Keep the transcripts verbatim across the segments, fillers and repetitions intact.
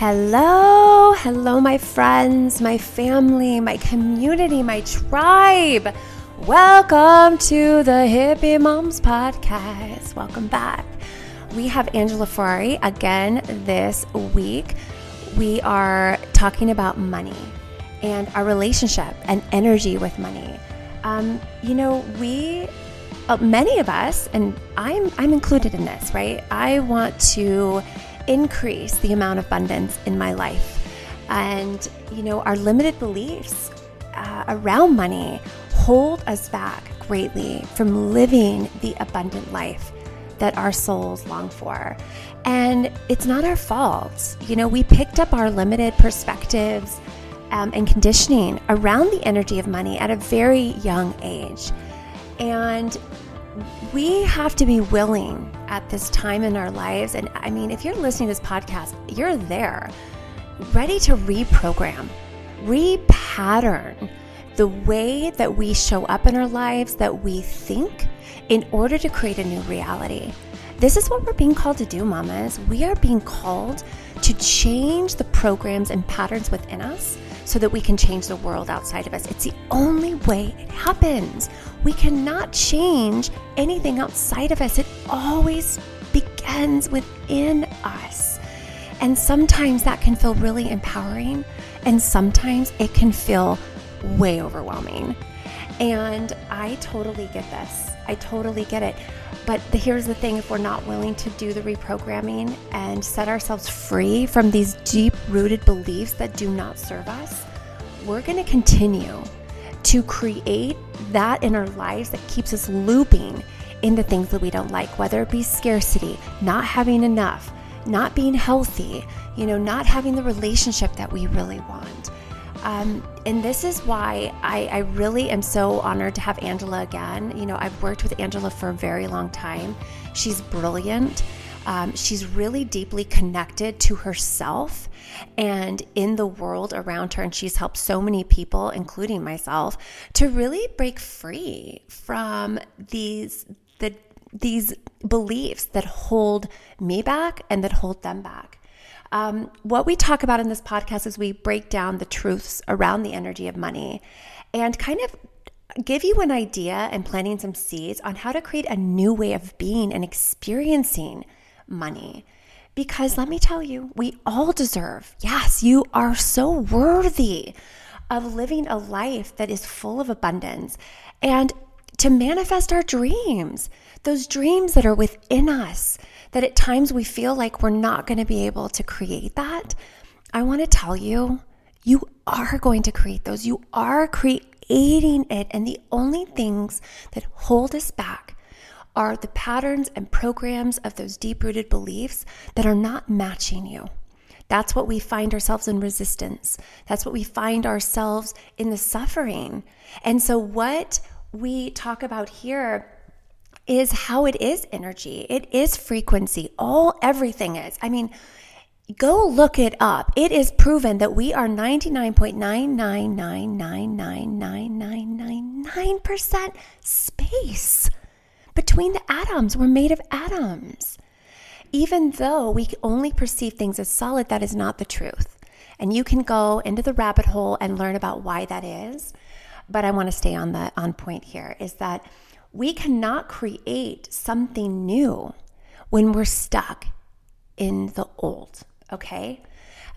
Hello, hello, my friends, my family, my community, my tribe. Welcome to the Hippie Moms Podcast. Welcome back. We have Angela Ferrari again this week. We are talking about money and our relationship and energy with money. Um, you know, we, uh, many of us, and I'm I'm included in this, right? I want to increase the amount of abundance in my life. And, you know, our limited beliefs uh, around money hold us back greatly from living the abundant life that our souls long for. And it's not our fault. You know, we picked up our limited perspectives um, and conditioning around the energy of money at a very young age. And we have to be willing at this time in our lives. And I mean, if you're listening to this podcast, you're there, ready to reprogram, repattern the way that we show up in our lives, that we think, in order to create a new reality. This is what we're being called to do, mamas. We are being called to change the programs and patterns within us so that we can change the world outside of us. It's the only way it happens. We cannot change anything outside of us. It always begins within us. And sometimes that can feel really empowering, and sometimes it can feel way overwhelming. And I totally get this. I totally get it. But the, here's the thing, if we're not willing to do the reprogramming and set ourselves free from these deep-rooted beliefs that do not serve us, we're going to continue to create that in our lives that keeps us looping in the things that we don't like, whether it be scarcity, not having enough, not being healthy, you know, not having the relationship that we really want. Um, and this is why I, I really am so honored to have Angela again. You know, I've worked with Angela for a very long time. She's brilliant. Um, she's really deeply connected to herself and in the world around her. And she's helped so many people, including myself, to really break free from these, the, these beliefs that hold me back and that hold them back. Um, what we talk about in this podcast is we break down the truths around the energy of money and kind of give you an idea and planting some seeds on how to create a new way of being and experiencing money. Because let me tell you, we all deserve, yes, you are so worthy of living a life that is full of abundance and to manifest our dreams, those dreams that are within us, that at times we feel like we're not going to be able to create that. I want to tell you, you are going to create those. You are creating it. And the only things that hold us back are the patterns and programs of those deep-rooted beliefs that are not matching you. That's what we find ourselves in resistance. That's what we find ourselves in the suffering. And so what we talk about here is how it is energy. It is frequency. All, everything is. I mean, go look it up. It is proven that we are ninety-nine point nine nine nine nine nine nine nine nine nine percent space between the atoms. We're made of atoms. Even though we only perceive things as solid, that is not the truth. And you can go into the rabbit hole and learn about why that is. But I want to stay on the on point here, is that we cannot create something new when we're stuck in the old, okay?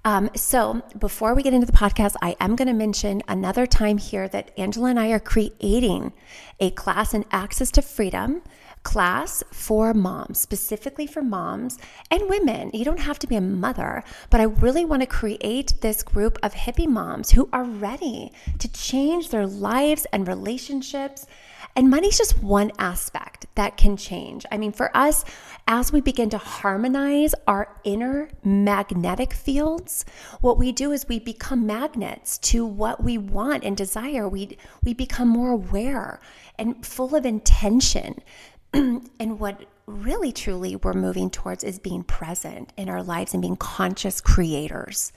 Um, so before we get into the podcast, I am going to mention another time here that Angela and I are creating a class, an Access to Freedom class for moms, specifically for moms and women. You don't have to be a mother, but I really want to create this group of hippie moms who are ready to change their lives and relationships. And money's just one aspect that can change. I mean, for us, as we begin to harmonize our inner magnetic fields, what we do is we become magnets to what we want and desire. We we become more aware and full of intention. And what really truly we're moving towards is being present in our lives and being conscious creators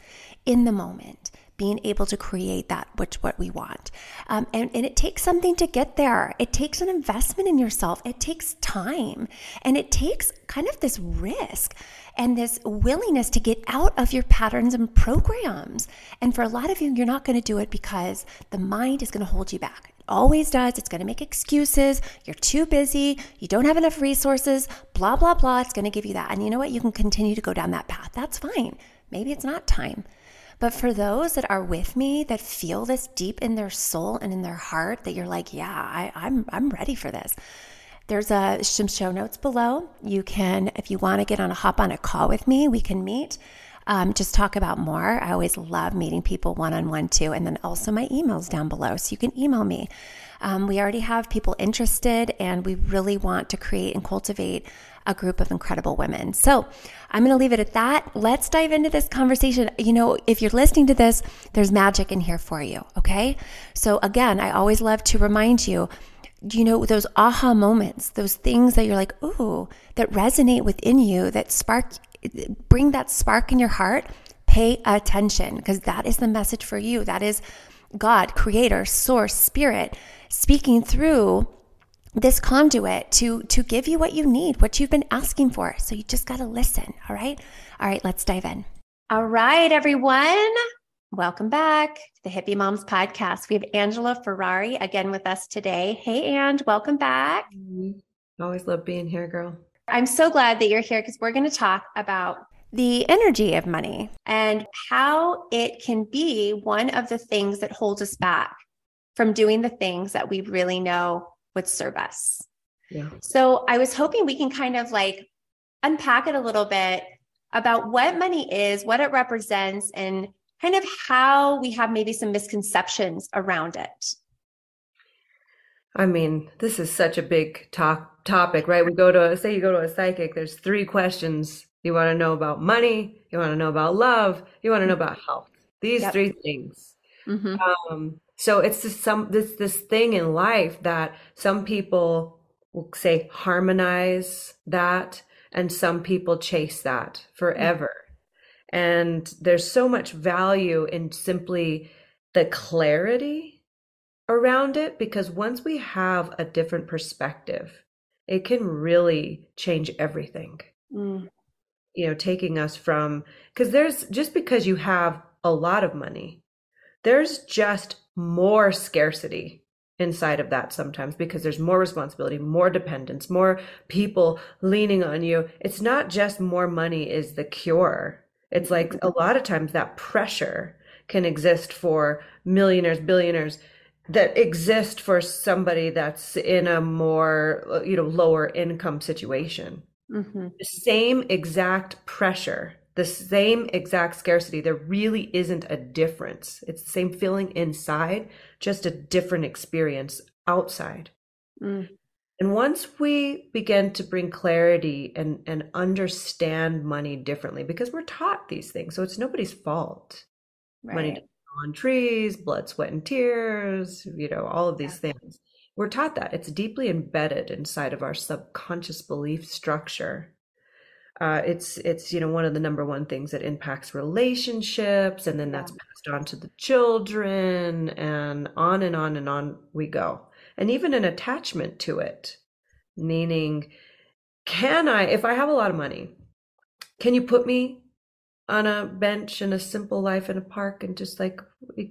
in the moment, being able to create that which what we want. Um, and, and it takes something to get there. It takes an investment in yourself. It takes time. And it takes kind of this risk and this willingness to get out of your patterns and programs. And for a lot of you, you're not going to do it because the mind is going to hold you back. It always does. It's going to make excuses. You're too busy. You don't have enough resources, blah, blah, blah. It's going to give you that. And you know what? You can continue to go down that path. That's fine. Maybe it's not time. But for those that are with me, that feel this deep in their soul and in their heart, that you're like, yeah, I, I'm I'm ready for this. There's a, some show notes below. You can, if you want to get on a hop on a call with me, we can meet. Um, just talk about more. I always love meeting people one-on-one too. And then also my email's down below. So you can email me. Um, we already have people interested, and we really want to create and cultivate a group of incredible women. So I'm going to leave it at that. Let's dive into this conversation. You know, if you're listening to this, there's magic in here for you. Okay. So again, I always love to remind you, you know, those aha moments, those things that you're like, ooh, that resonate within you, that spark, bring that spark in your heart, pay attention, because that is the message for you. That is God, creator, source, spirit, speaking through this conduit to, to give you what you need, what you've been asking for. So you just got to listen. All right. All right. Let's dive in. All right, everyone. Welcome back to the Hippie Moms Podcast. We have Angela Ferrari again with us today. Hey, and welcome back. I always love being here, girl. I'm so glad that you're here, because we're going to talk about the energy of money and how it can be one of the things that holds us back from doing the things that we really know would serve us. Yeah. So I was hoping we can kind of like unpack it a little bit about what money is, what it represents, and kind of how we have maybe some misconceptions around it. I mean, this is such a big talk topic, right? We go to, a, say you go to a psychic, there's three questions. You want to know about money, you want to know about love, you want to know about health. These yep. three things. Mm-hmm. Um, so it's this, some, this, this thing in life that some people will say harmonize that, and some people chase that forever. Mm-hmm. And there's so much value in simply the clarity around it, because once we have a different perspective, it can really change everything. Mm. You know, taking us from, because there's, just because you have a lot of money, there's just more scarcity inside of that sometimes, because there's more responsibility, more dependence, more people leaning on you. It's not just more money is the cure. It's like a lot of times that pressure can exist for millionaires, billionaires, that exist for somebody that's in a more, you know, lower income situation. Mm-hmm. The same exact pressure, the same exact scarcity. There really isn't a difference. It's the same feeling inside, just a different experience outside. Mm. And once we begin to bring clarity and, and understand money differently, because we're taught these things, so it's nobody's fault. Right. Money doesn't grow on trees, blood, sweat, and tears, you know, all of these yeah. things. We're taught that. It's deeply embedded inside of our subconscious belief structure. Uh, it's, it's, you know, one of the number one things that impacts relationships, and then that's passed on to the children, and on and on and on we go. And even an attachment to it, meaning, can I, if I have a lot of money, can you put me on a bench in a simple life in a park, and just like,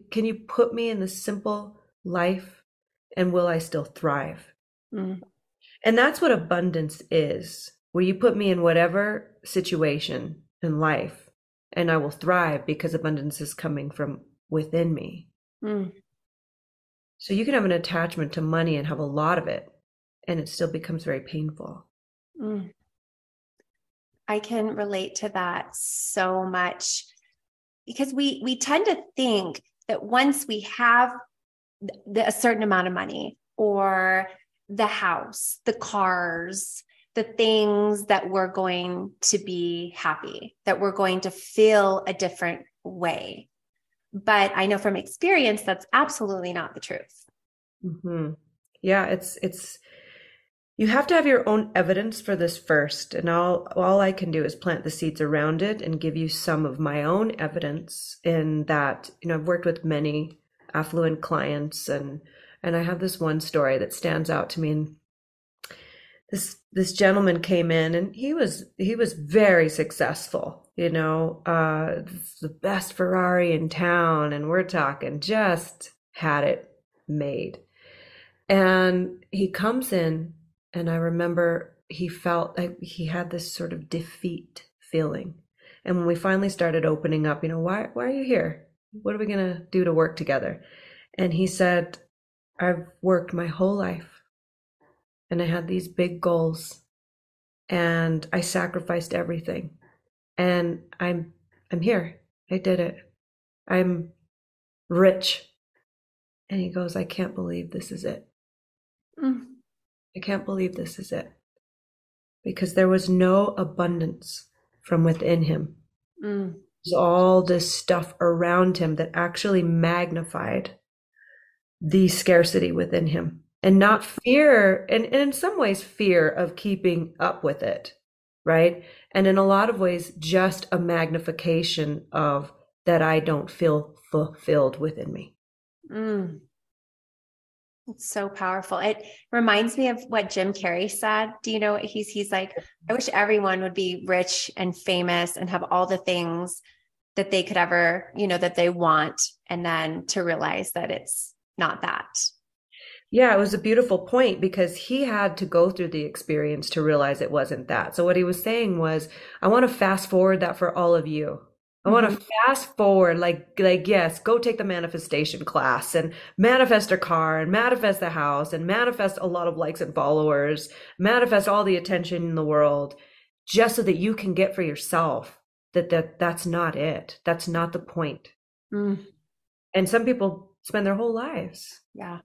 can you put me in a simple life? And will I still thrive? Mm. And that's what abundance is. Will you put me in whatever situation in life, and I will thrive, because abundance is coming from within me. Mm. So you can have an attachment to money and have a lot of it, and it still becomes very painful. Mm. I can relate to that so much, because we, we tend to think that once we have The, a certain amount of money, or the house, the cars, the things, that we're going to be happy, that we're going to feel a different way. But I know from experience, that's absolutely not the truth. Mm-hmm. Yeah. It's, it's, You have to have your own evidence for this first, and all, all I can do is plant the seeds around it and give you some of my own evidence in that, you know, I've worked with many affluent clients, and and I have this one story that stands out to me. And this this gentleman came in, and he was he was very successful, you know, uh, the best Ferrari in town, and we're talking just had it made. And he comes in. And I remember he felt like he had this sort of defeat feeling. And when we finally started opening up, you know, why, why are you here? What are we going to do to work together? And he said, I've worked my whole life and I had these big goals and I sacrificed everything. And I'm, I'm here. I did it. I'm rich. And he goes, I can't believe this is it. Mm. I can't believe this is it, because there was no abundance from within him. Mm. There's all this stuff around him that actually magnified the scarcity within him, and not fear. And, and in some ways, fear of keeping up with it. Right. And in a lot of ways, just a magnification of that. I don't feel fulfilled within me. Mm. It's so powerful. It reminds me of what Jim Carrey said. Do you know what he's, he's like, I wish everyone would be rich and famous and have all the things that they could ever, you know, that they want. And then to realize that it's not that. Yeah. It was a beautiful point, because he had to go through the experience to realize it wasn't that. So what he was saying was, I want to fast forward that for all of you. I want to fast forward, like, like, yes, go take the manifestation class and manifest a car and manifest the house and manifest a lot of likes and followers, manifest all the attention in the world, just so that you can get for yourself that, that that's not it. That's not the point. Mm. And some people spend their whole lives yeah,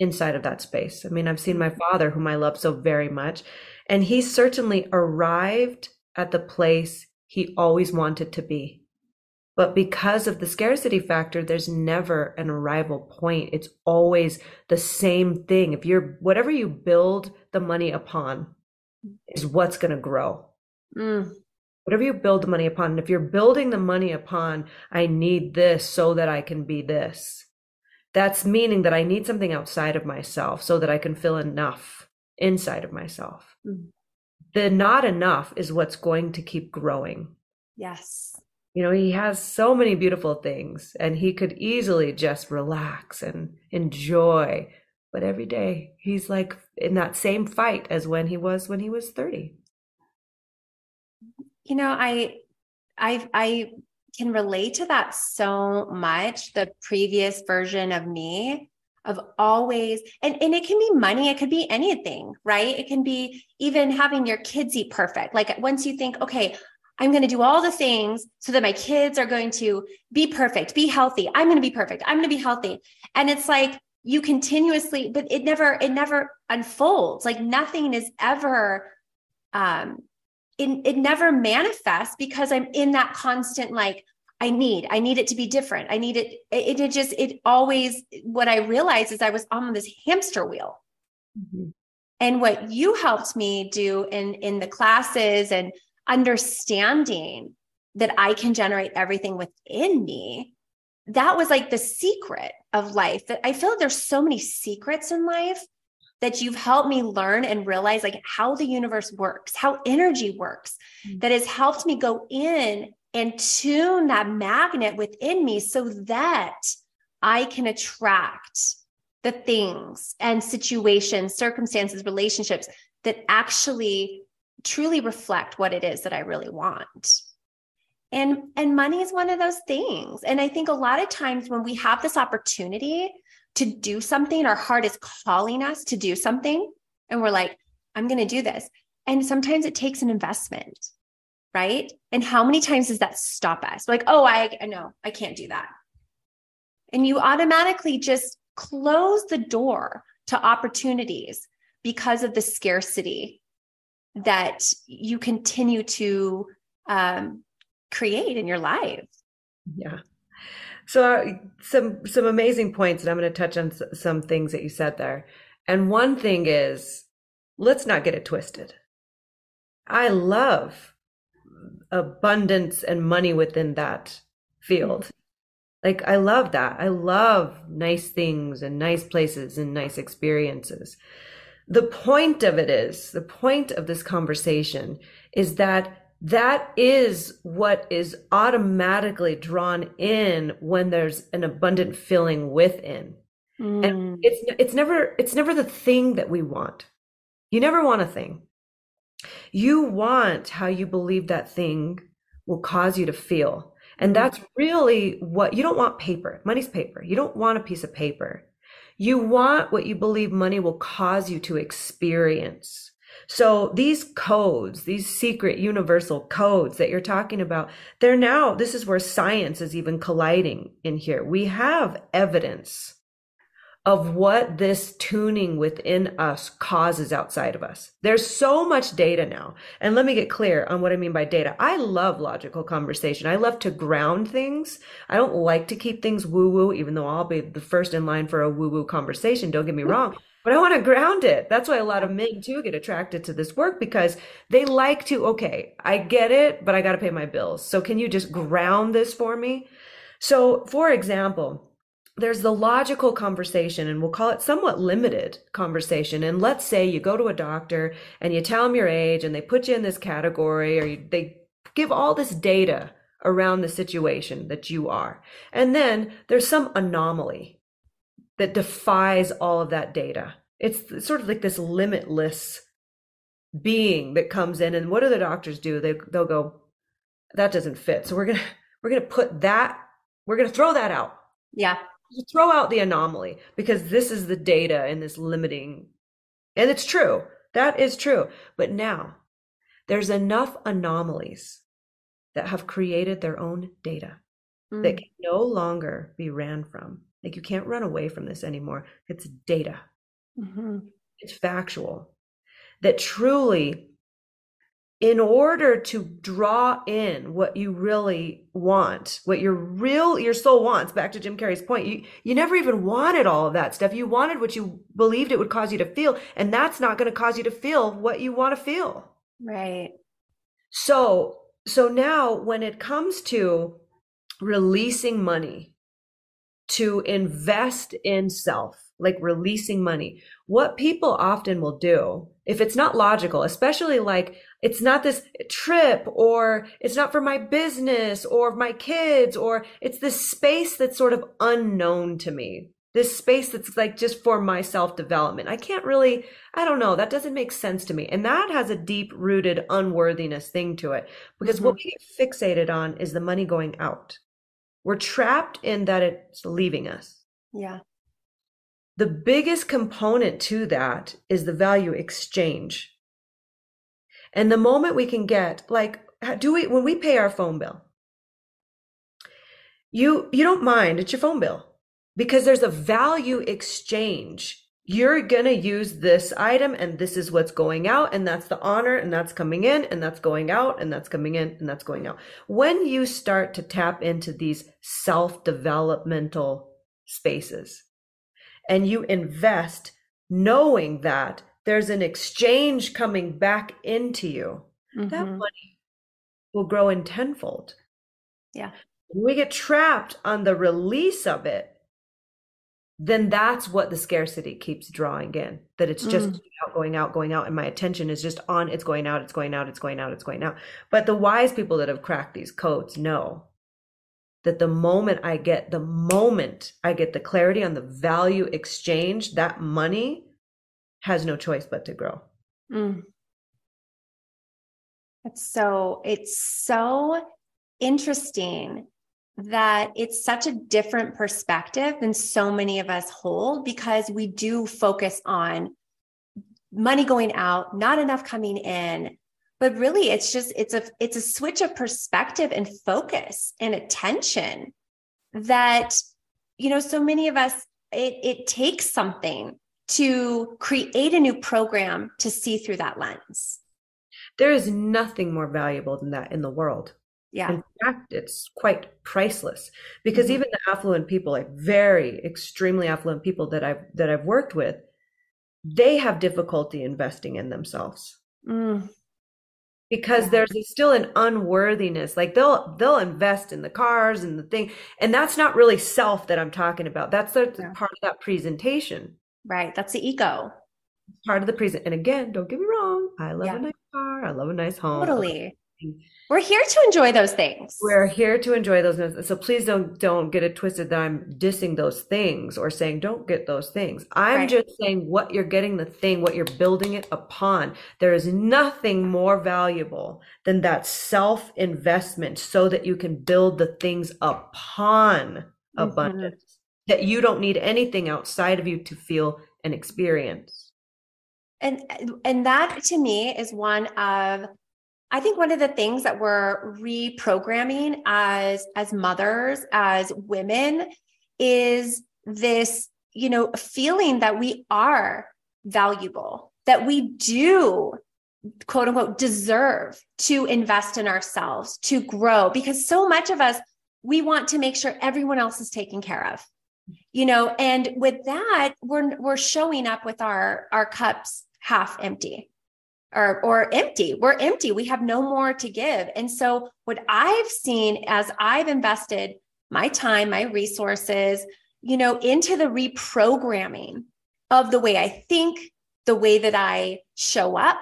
inside of that space. I mean, I've seen my father, whom I love so very much, and he certainly arrived at the place he always wanted to be. But because of the scarcity factor, there's never an arrival point. It's always the same thing. If you're, whatever you build the money upon is what's going to grow. Mm. Whatever you build the money upon. And if you're building the money upon, I need this so that I can be this, that's meaning that I need something outside of myself so that I can feel enough inside of myself. Mm. The not enough is what's going to keep growing. Yes. You know, he has so many beautiful things, and he could easily just relax and enjoy. But every day he's like in that same fight as when he was, when he was thirty. You know, I, I, I can relate to that so much. The previous version of me of always, and, and it can be money. It could be anything, right? It can be even having your kids eat perfect. Like once you think, okay, I'm going to do all the things so that my kids are going to be perfect, be healthy. I'm going to be perfect. I'm going to be healthy. And it's like, you continuously, but it never, it never unfolds. Like nothing is ever, um, it, it never manifests, because I'm in that constant, like, I need, I need it to be different. I need it. It, it just, it always, what I realized is I was on this hamster wheel. Mm-hmm. And what you helped me do in, in the classes, and understanding that I can generate everything within me, that was like the secret of life. That I feel like there's so many secrets in life that you've helped me learn and realize, like how the universe works, how energy works, mm-hmm. that has helped me go in and tune that magnet within me so that I can attract the things and situations, circumstances, relationships that actually truly reflect what it is that I really want. And, and money is one of those things. And I think a lot of times when we have this opportunity to do something, our heart is calling us to do something, and we're like, I'm going to do this. And sometimes it takes an investment. Right? And how many times does that stop us? Like, oh, I know I can't do that. And you automatically just close the door to opportunities because of the scarcity that you continue to um, create in your life. Yeah. So uh, some, some amazing points, and I'm going to touch on s- some things that you said there. And one thing is, let's not get it twisted. I love abundance and money within that field. Like, I love that. I love nice things and nice places and nice experiences. The point of it is, the point of this conversation is that that is what is automatically drawn in when there's an abundant feeling within. Mm. And it's it's never it's never the thing that we want. You never want a thing. You want how you believe that thing will cause you to feel. And that's really what you don't want. Paper. Money's paper. You don't want a piece of paper. You want what you believe money will cause you to experience. So these codes, these secret universal codes that you're talking about, they're now, this is where science is even colliding in here. We have evidence of what this tuning within us causes outside of us. There's so much data now. And let me get clear on what I mean by data. I love logical conversation. I love to ground things. I don't like to keep things woo-woo, even though I'll be the first in line for a woo-woo conversation. Don't get me wrong, but I want to ground it. That's why a lot of men too get attracted to this work, because they like to, okay, I get it, but I got to pay my bills. So can you just ground this for me? So for example, there's the logical conversation, and we'll call it somewhat limited conversation. And let's say you go to a doctor and you tell them your age and they put you in this category, or you, they give all this data around the situation that you are. And then there's some anomaly that defies all of that data. It's sort of like this limitless being that comes in. And what do the doctors do? They, they'll go, that doesn't fit. So we're going to, we're going to put that, we're going to throw that out. Yeah. You throw out the anomaly because this is the data and this limiting. And it's true. That is true. But now there's enough anomalies that have created their own data mm. that can no longer be ran from. Like, you can't run away from this anymore. It's data. Mm-hmm. It's factual. That truly, in order to draw in what you really want, what your real, your soul wants, back to Jim Carrey's point, you, you never even wanted all of that stuff. You wanted what you believed it would cause you to feel, and that's not going to cause you to feel what you want to feel. Right. So, so now when it comes to releasing money, to invest in self, like releasing money, what people often will do, if it's not logical, especially like, it's not this trip, or it's not for my business or my kids, or it's this space that's sort of unknown to me. This space that's like just for my self-development. I can't really, I don't know, that doesn't make sense to me. And that has a deep-rooted unworthiness thing to it, because mm-hmm. what we get fixated on is the money going out. We're trapped in that it's leaving us. Yeah. The biggest component to that is the value exchange. And the moment we can get, like, do we, when we pay our phone bill, you, you don't mind, it's your phone bill, because there's a value exchange. You're going to use this item, and this is what's going out, and that's the honor, and that's coming in, and that's going out, and that's coming in, and that's going out. When you start to tap into these self-developmental spaces and you invest knowing that there's an exchange coming back into you, mm-hmm. that money will grow in tenfold. Yeah. When we get trapped on the release of it, then that's what the scarcity keeps drawing in, that it's just mm. going out, going out. And my attention is just on, it's going out, it's going out, it's going out, it's going out. But the wise people that have cracked these codes know that the moment I get, the moment I get the clarity on the value exchange, that money has no choice but to grow. Mm. It's so, it's so interesting that it's such a different perspective than so many of us hold, because we do focus on money going out, not enough coming in, but really it's just, it's a, it's a switch of perspective and focus and attention that, you know, so many of us, it, it takes something to create a new program to see through that lens. There is nothing more valuable than that in the world. Yeah. In fact, it's quite priceless, because mm-hmm. even the affluent people, like very extremely affluent people that I've, that I've worked with, they have difficulty investing in themselves. Mm. Because yeah. there's a, still an unworthiness. Like they'll they'll invest in the cars and the thing. And that's not really self that I'm talking about. That's the, yeah. part of that presentation. Right. That's the ego. Part of the present. And again, don't get me wrong. I love yeah. a nice car. I love a nice home. Totally. We're here to enjoy those things. We're here to enjoy those. So please don't don't get it twisted that I'm dissing those things or saying don't get those things. I'm right. just saying what you're getting, the thing, what you're building it upon. There is nothing more valuable than that self-investment so that you can build the things upon mm-hmm. abundance, that you don't need anything outside of you to feel and experience. And and that to me is one of I think one of the things that we're reprogramming as, as mothers, as women, is this, you know, feeling that we are valuable, that we do, quote unquote, deserve to invest in ourselves, to grow, because so much of us, we want to make sure everyone else is taken care of, you know, and with that, we're, we're showing up with our, our cups half empty. Or, or empty. We're empty. We have no more to give. And so what I've seen as I've invested my time, my resources, you know, into the reprogramming of the way I think, the way that I show up,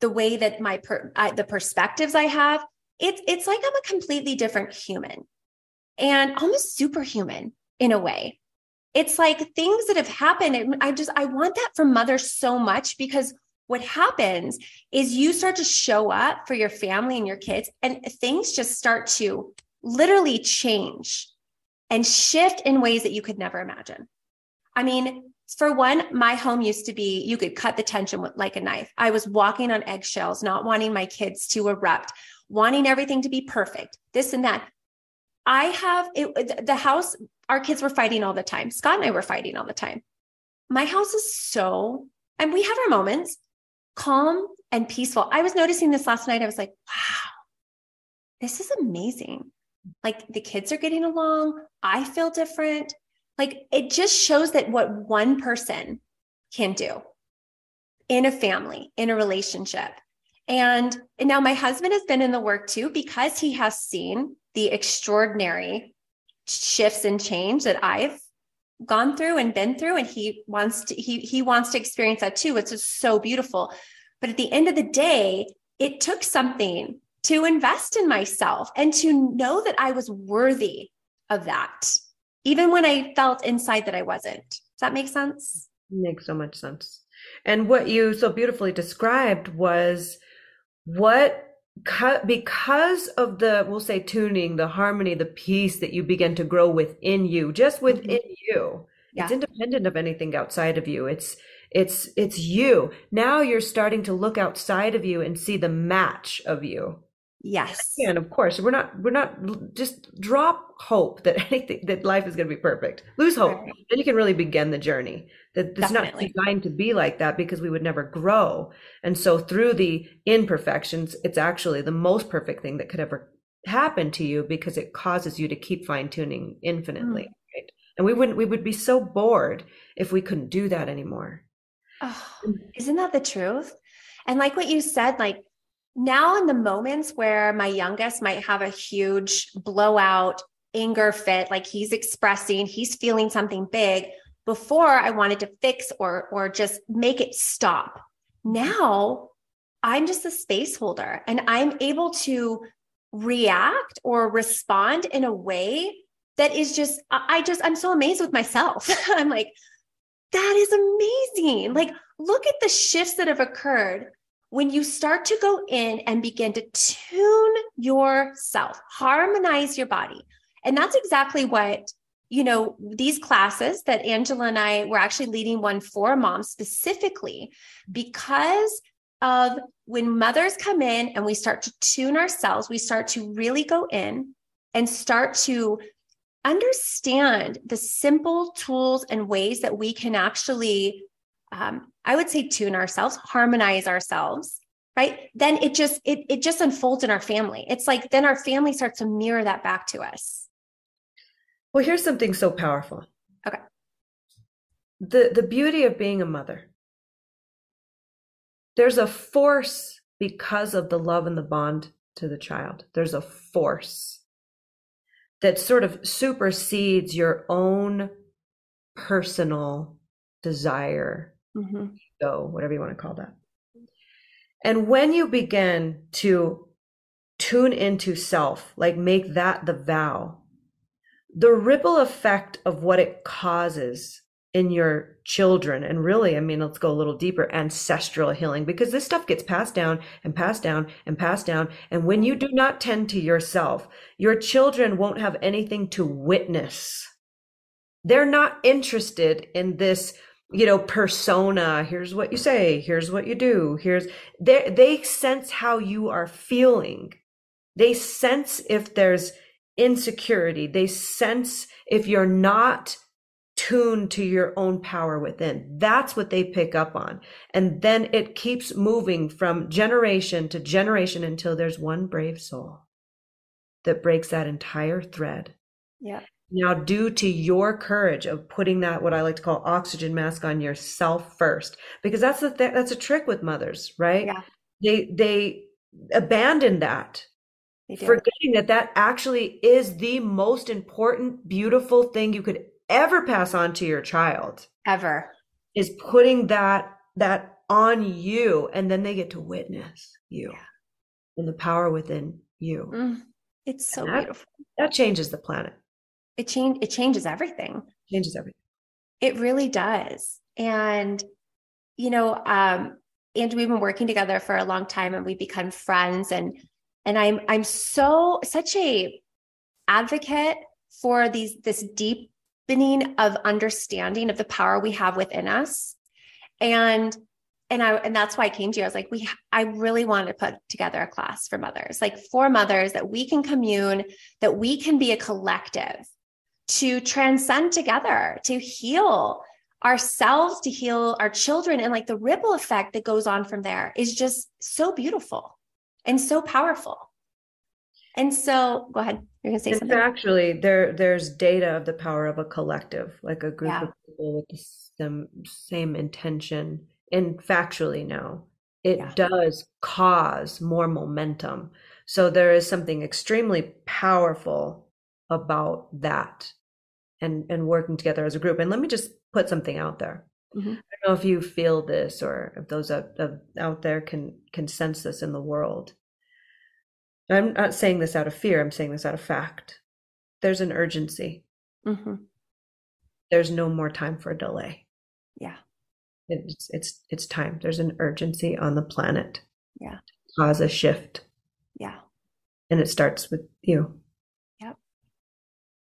the way that my, per, I, the perspectives I have, it's, it's like I'm a completely different human and almost superhuman in a way. It's like things that have happened. I just, I want that from mothers so much because what happens is you start to show up for your family and your kids, and things just start to literally change and shift in ways that you could never imagine. I mean, for one, my home used to be, you could cut the tension with, like a knife. I was walking on eggshells, not wanting my kids to erupt, wanting everything to be perfect, this and that. I have it, the house, our kids were fighting all the time. Scott and I were fighting all the time. My house is so, and we have our moments, calm and peaceful. I was noticing this last night. I was like, wow, this is amazing. Like the kids are getting along. I feel different. Like it just shows that what one person can do in a family, in a relationship. And, and now my husband has been in the work too, because he has seen the extraordinary shifts and change that I've gone through and been through. And he wants to, he, he wants to experience that too. It's just so beautiful. But at the end of the day, it took something to invest in myself and to know that I was worthy of that, even when I felt inside that I wasn't. Does that make sense? It makes so much sense. And what you so beautifully described was what, because of the, we'll say tuning, the harmony, the peace that you begin to grow within you, just within mm-hmm. you, yeah. it's independent of anything outside of you. It's, it's, it's you. Now you're starting to look outside of you and see the match of you. Yes. And of course, we're not, we're not just drop hope that anything, that life is going to be perfect. Lose hope. Right. Then you can really begin the journey. That it's not designed to be like that because we would never grow. And so through the imperfections, it's actually the most perfect thing that could ever happen to you because it causes you to keep fine tuning infinitely. Mm. Right? And we wouldn't, we would be so bored if we couldn't do that anymore. Oh, isn't that the truth? And like what you said, like, now in the moments where my youngest might have a huge blowout anger fit, like he's expressing, he's feeling something big, before I wanted to fix or, or just make it stop. Now I'm just a space holder and I'm able to react or respond in a way that is just, I just, I'm so amazed with myself. I'm like, that is amazing. Like, look at the shifts that have occurred. When you start to go in and begin to tune yourself, harmonize your body. And that's exactly what, you know, these classes that Angela and I were actually leading one for moms specifically, because of when mothers come in and we start to tune ourselves, we start to really go in and start to understand the simple tools and ways that we can actually Um, I would say tune ourselves, harmonize ourselves, right? Then it just, it, it just unfolds in our family. It's like, then our family starts to mirror that back to us. Well, here's something so powerful. Okay. The, the beauty of being a mother there's a force because of the love and the bond to the child. There's a force that sort of supersedes your own personal desire, mm-hmm. ego, whatever you want to call that. And when you begin to tune into self, like make that the vow, the ripple effect of what it causes in your children, and really, I mean, let's go a little deeper, ancestral healing, because this stuff gets passed down and passed down and passed down. And when you do not tend to yourself, your children won't have anything to witness. They're not interested in this, you know, persona. Here's what you say. Here's what you do. Here's, they, they sense how you are feeling. They sense if there's insecurity. They sense if you're not tuned to your own power within. That's what they pick up on. And then it keeps moving from generation to generation until there's one brave soul that breaks that entire thread. Yeah. Now, due to your courage of putting that, what I like to call oxygen mask, on yourself first, because that's the th- that's a trick with mothers, right? Yeah. They, they abandon that, they forgetting that that actually is the most important, beautiful thing you could ever pass on to your child. Ever. Is putting that, that on you. And then they get to witness you, yeah. and the power within you. Mm, it's so that, beautiful. That changes the planet. It change it changes everything. Changes everything. It really does. And you know, um, and we've been working together for a long time, and we've become friends. And and I'm I'm so such a advocate for these this deepening of understanding of the power we have within us. And and I and that's why I came to you. I was like, we I really wanted to put together a class for mothers, like for mothers, that we can commune, that we can be a collective, to transcend together, to heal ourselves, to heal our children. And like the ripple effect that goes on from there is just so beautiful and so powerful. And so go ahead. You're going to say it's something. Actually, there, there's data of the power of a collective, like a group yeah. of people with the same, same intention. And factually now, it yeah. does cause more momentum. So there is something extremely powerful about that, and and working together as a group. And let me just put something out there. Mm-hmm. I don't know if you feel this, or if those out, out there can can sense this in the world. I'm not saying this out of fear. I'm saying this out of fact. There's an urgency. Mm-hmm. There's no more time for delay. Yeah. It's it's it's time. There's an urgency on the planet. Yeah. To cause a shift. Yeah. And it starts with you.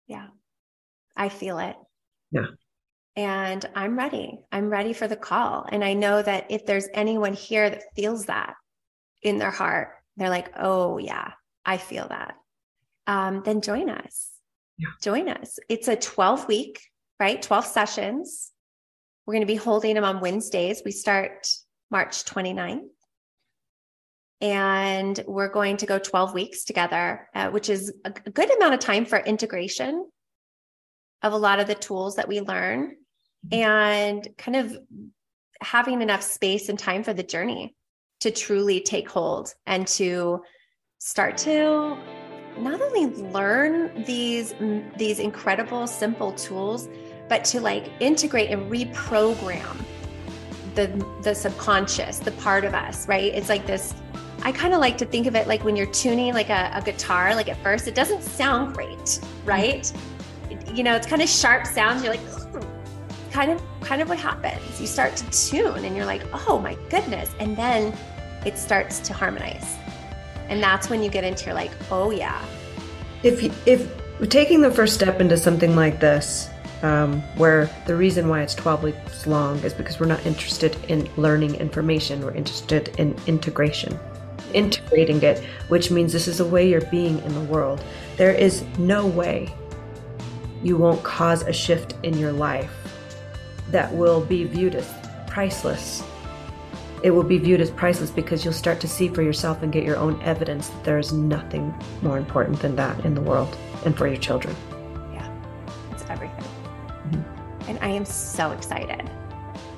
Yeah. I feel it. Yeah. And I'm ready. I'm ready for the call. And I know that if there's anyone here that feels that in their heart, they're like, oh yeah, I feel that. Um, then join us, yeah. join us. It's a twelve week, right? twelve sessions. We're going to be holding them on Wednesdays. We start March twenty-ninth. And we're going to go twelve weeks together, uh, which is a good amount of time for integration of a lot of the tools that we learn, and kind of having enough space and time for the journey to truly take hold, and to start to not only learn these, these incredible, simple tools, but to like integrate and reprogram the, the subconscious, the part of us, right? It's like this. I kind of like to think of it like when you're tuning like a, a guitar, like at first, it doesn't sound great, right? Mm-hmm. It, you know, it's kind of sharp sounds. You're like, ooh. kind of, kind of what happens. You start to tune and you're like, oh my goodness. And then it starts to harmonize. And that's when you get into your like, oh yeah. If, you, if taking the first step into something like this, Um, where the reason why it's twelve weeks long is because we're not interested in learning information. We're interested in integration, integrating it, which means this is the way you're being in the world. There is no way you won't cause a shift in your life that will be viewed as priceless. It will be viewed as priceless because you'll start to see for yourself and get your own evidence that there is nothing more important than that in the world and for your children. Yeah, it's everything. And I am so excited.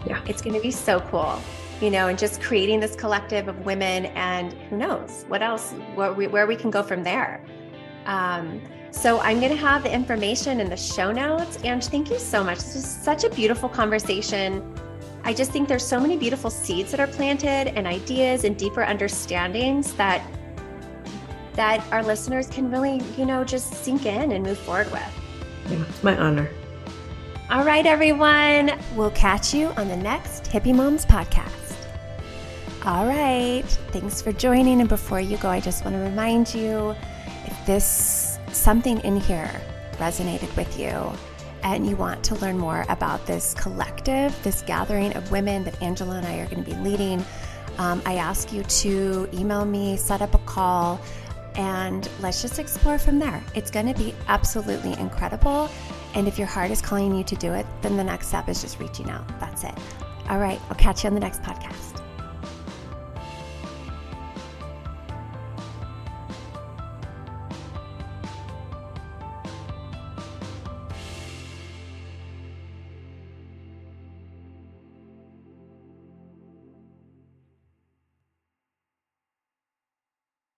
Yeah. It's going to be so cool. you know, and just creating this collective of women, and who knows what else, where we, where we can go from there. Um, so I'm going to have the information in the show notes. And thank you so much. This is such a beautiful conversation. I just think there's so many beautiful seeds that are planted, and ideas and deeper understandings that that our listeners can really, you know, just sink in and move forward with. Yeah, it's my honor. All right, everyone. We'll catch you on the next Hippie Moms podcast. All right. Thanks for joining. And before you go, I just want to remind you, if this something in here resonated with you, and you want to learn more about this collective, this gathering of women that Angela and I are going to be leading, um, I ask you to email me, set up a call, and let's just explore from there. It's going to be absolutely incredible. And if your heart is calling you to do it, then the next step is just reaching out. That's it. All right. I'll catch you on the next podcast.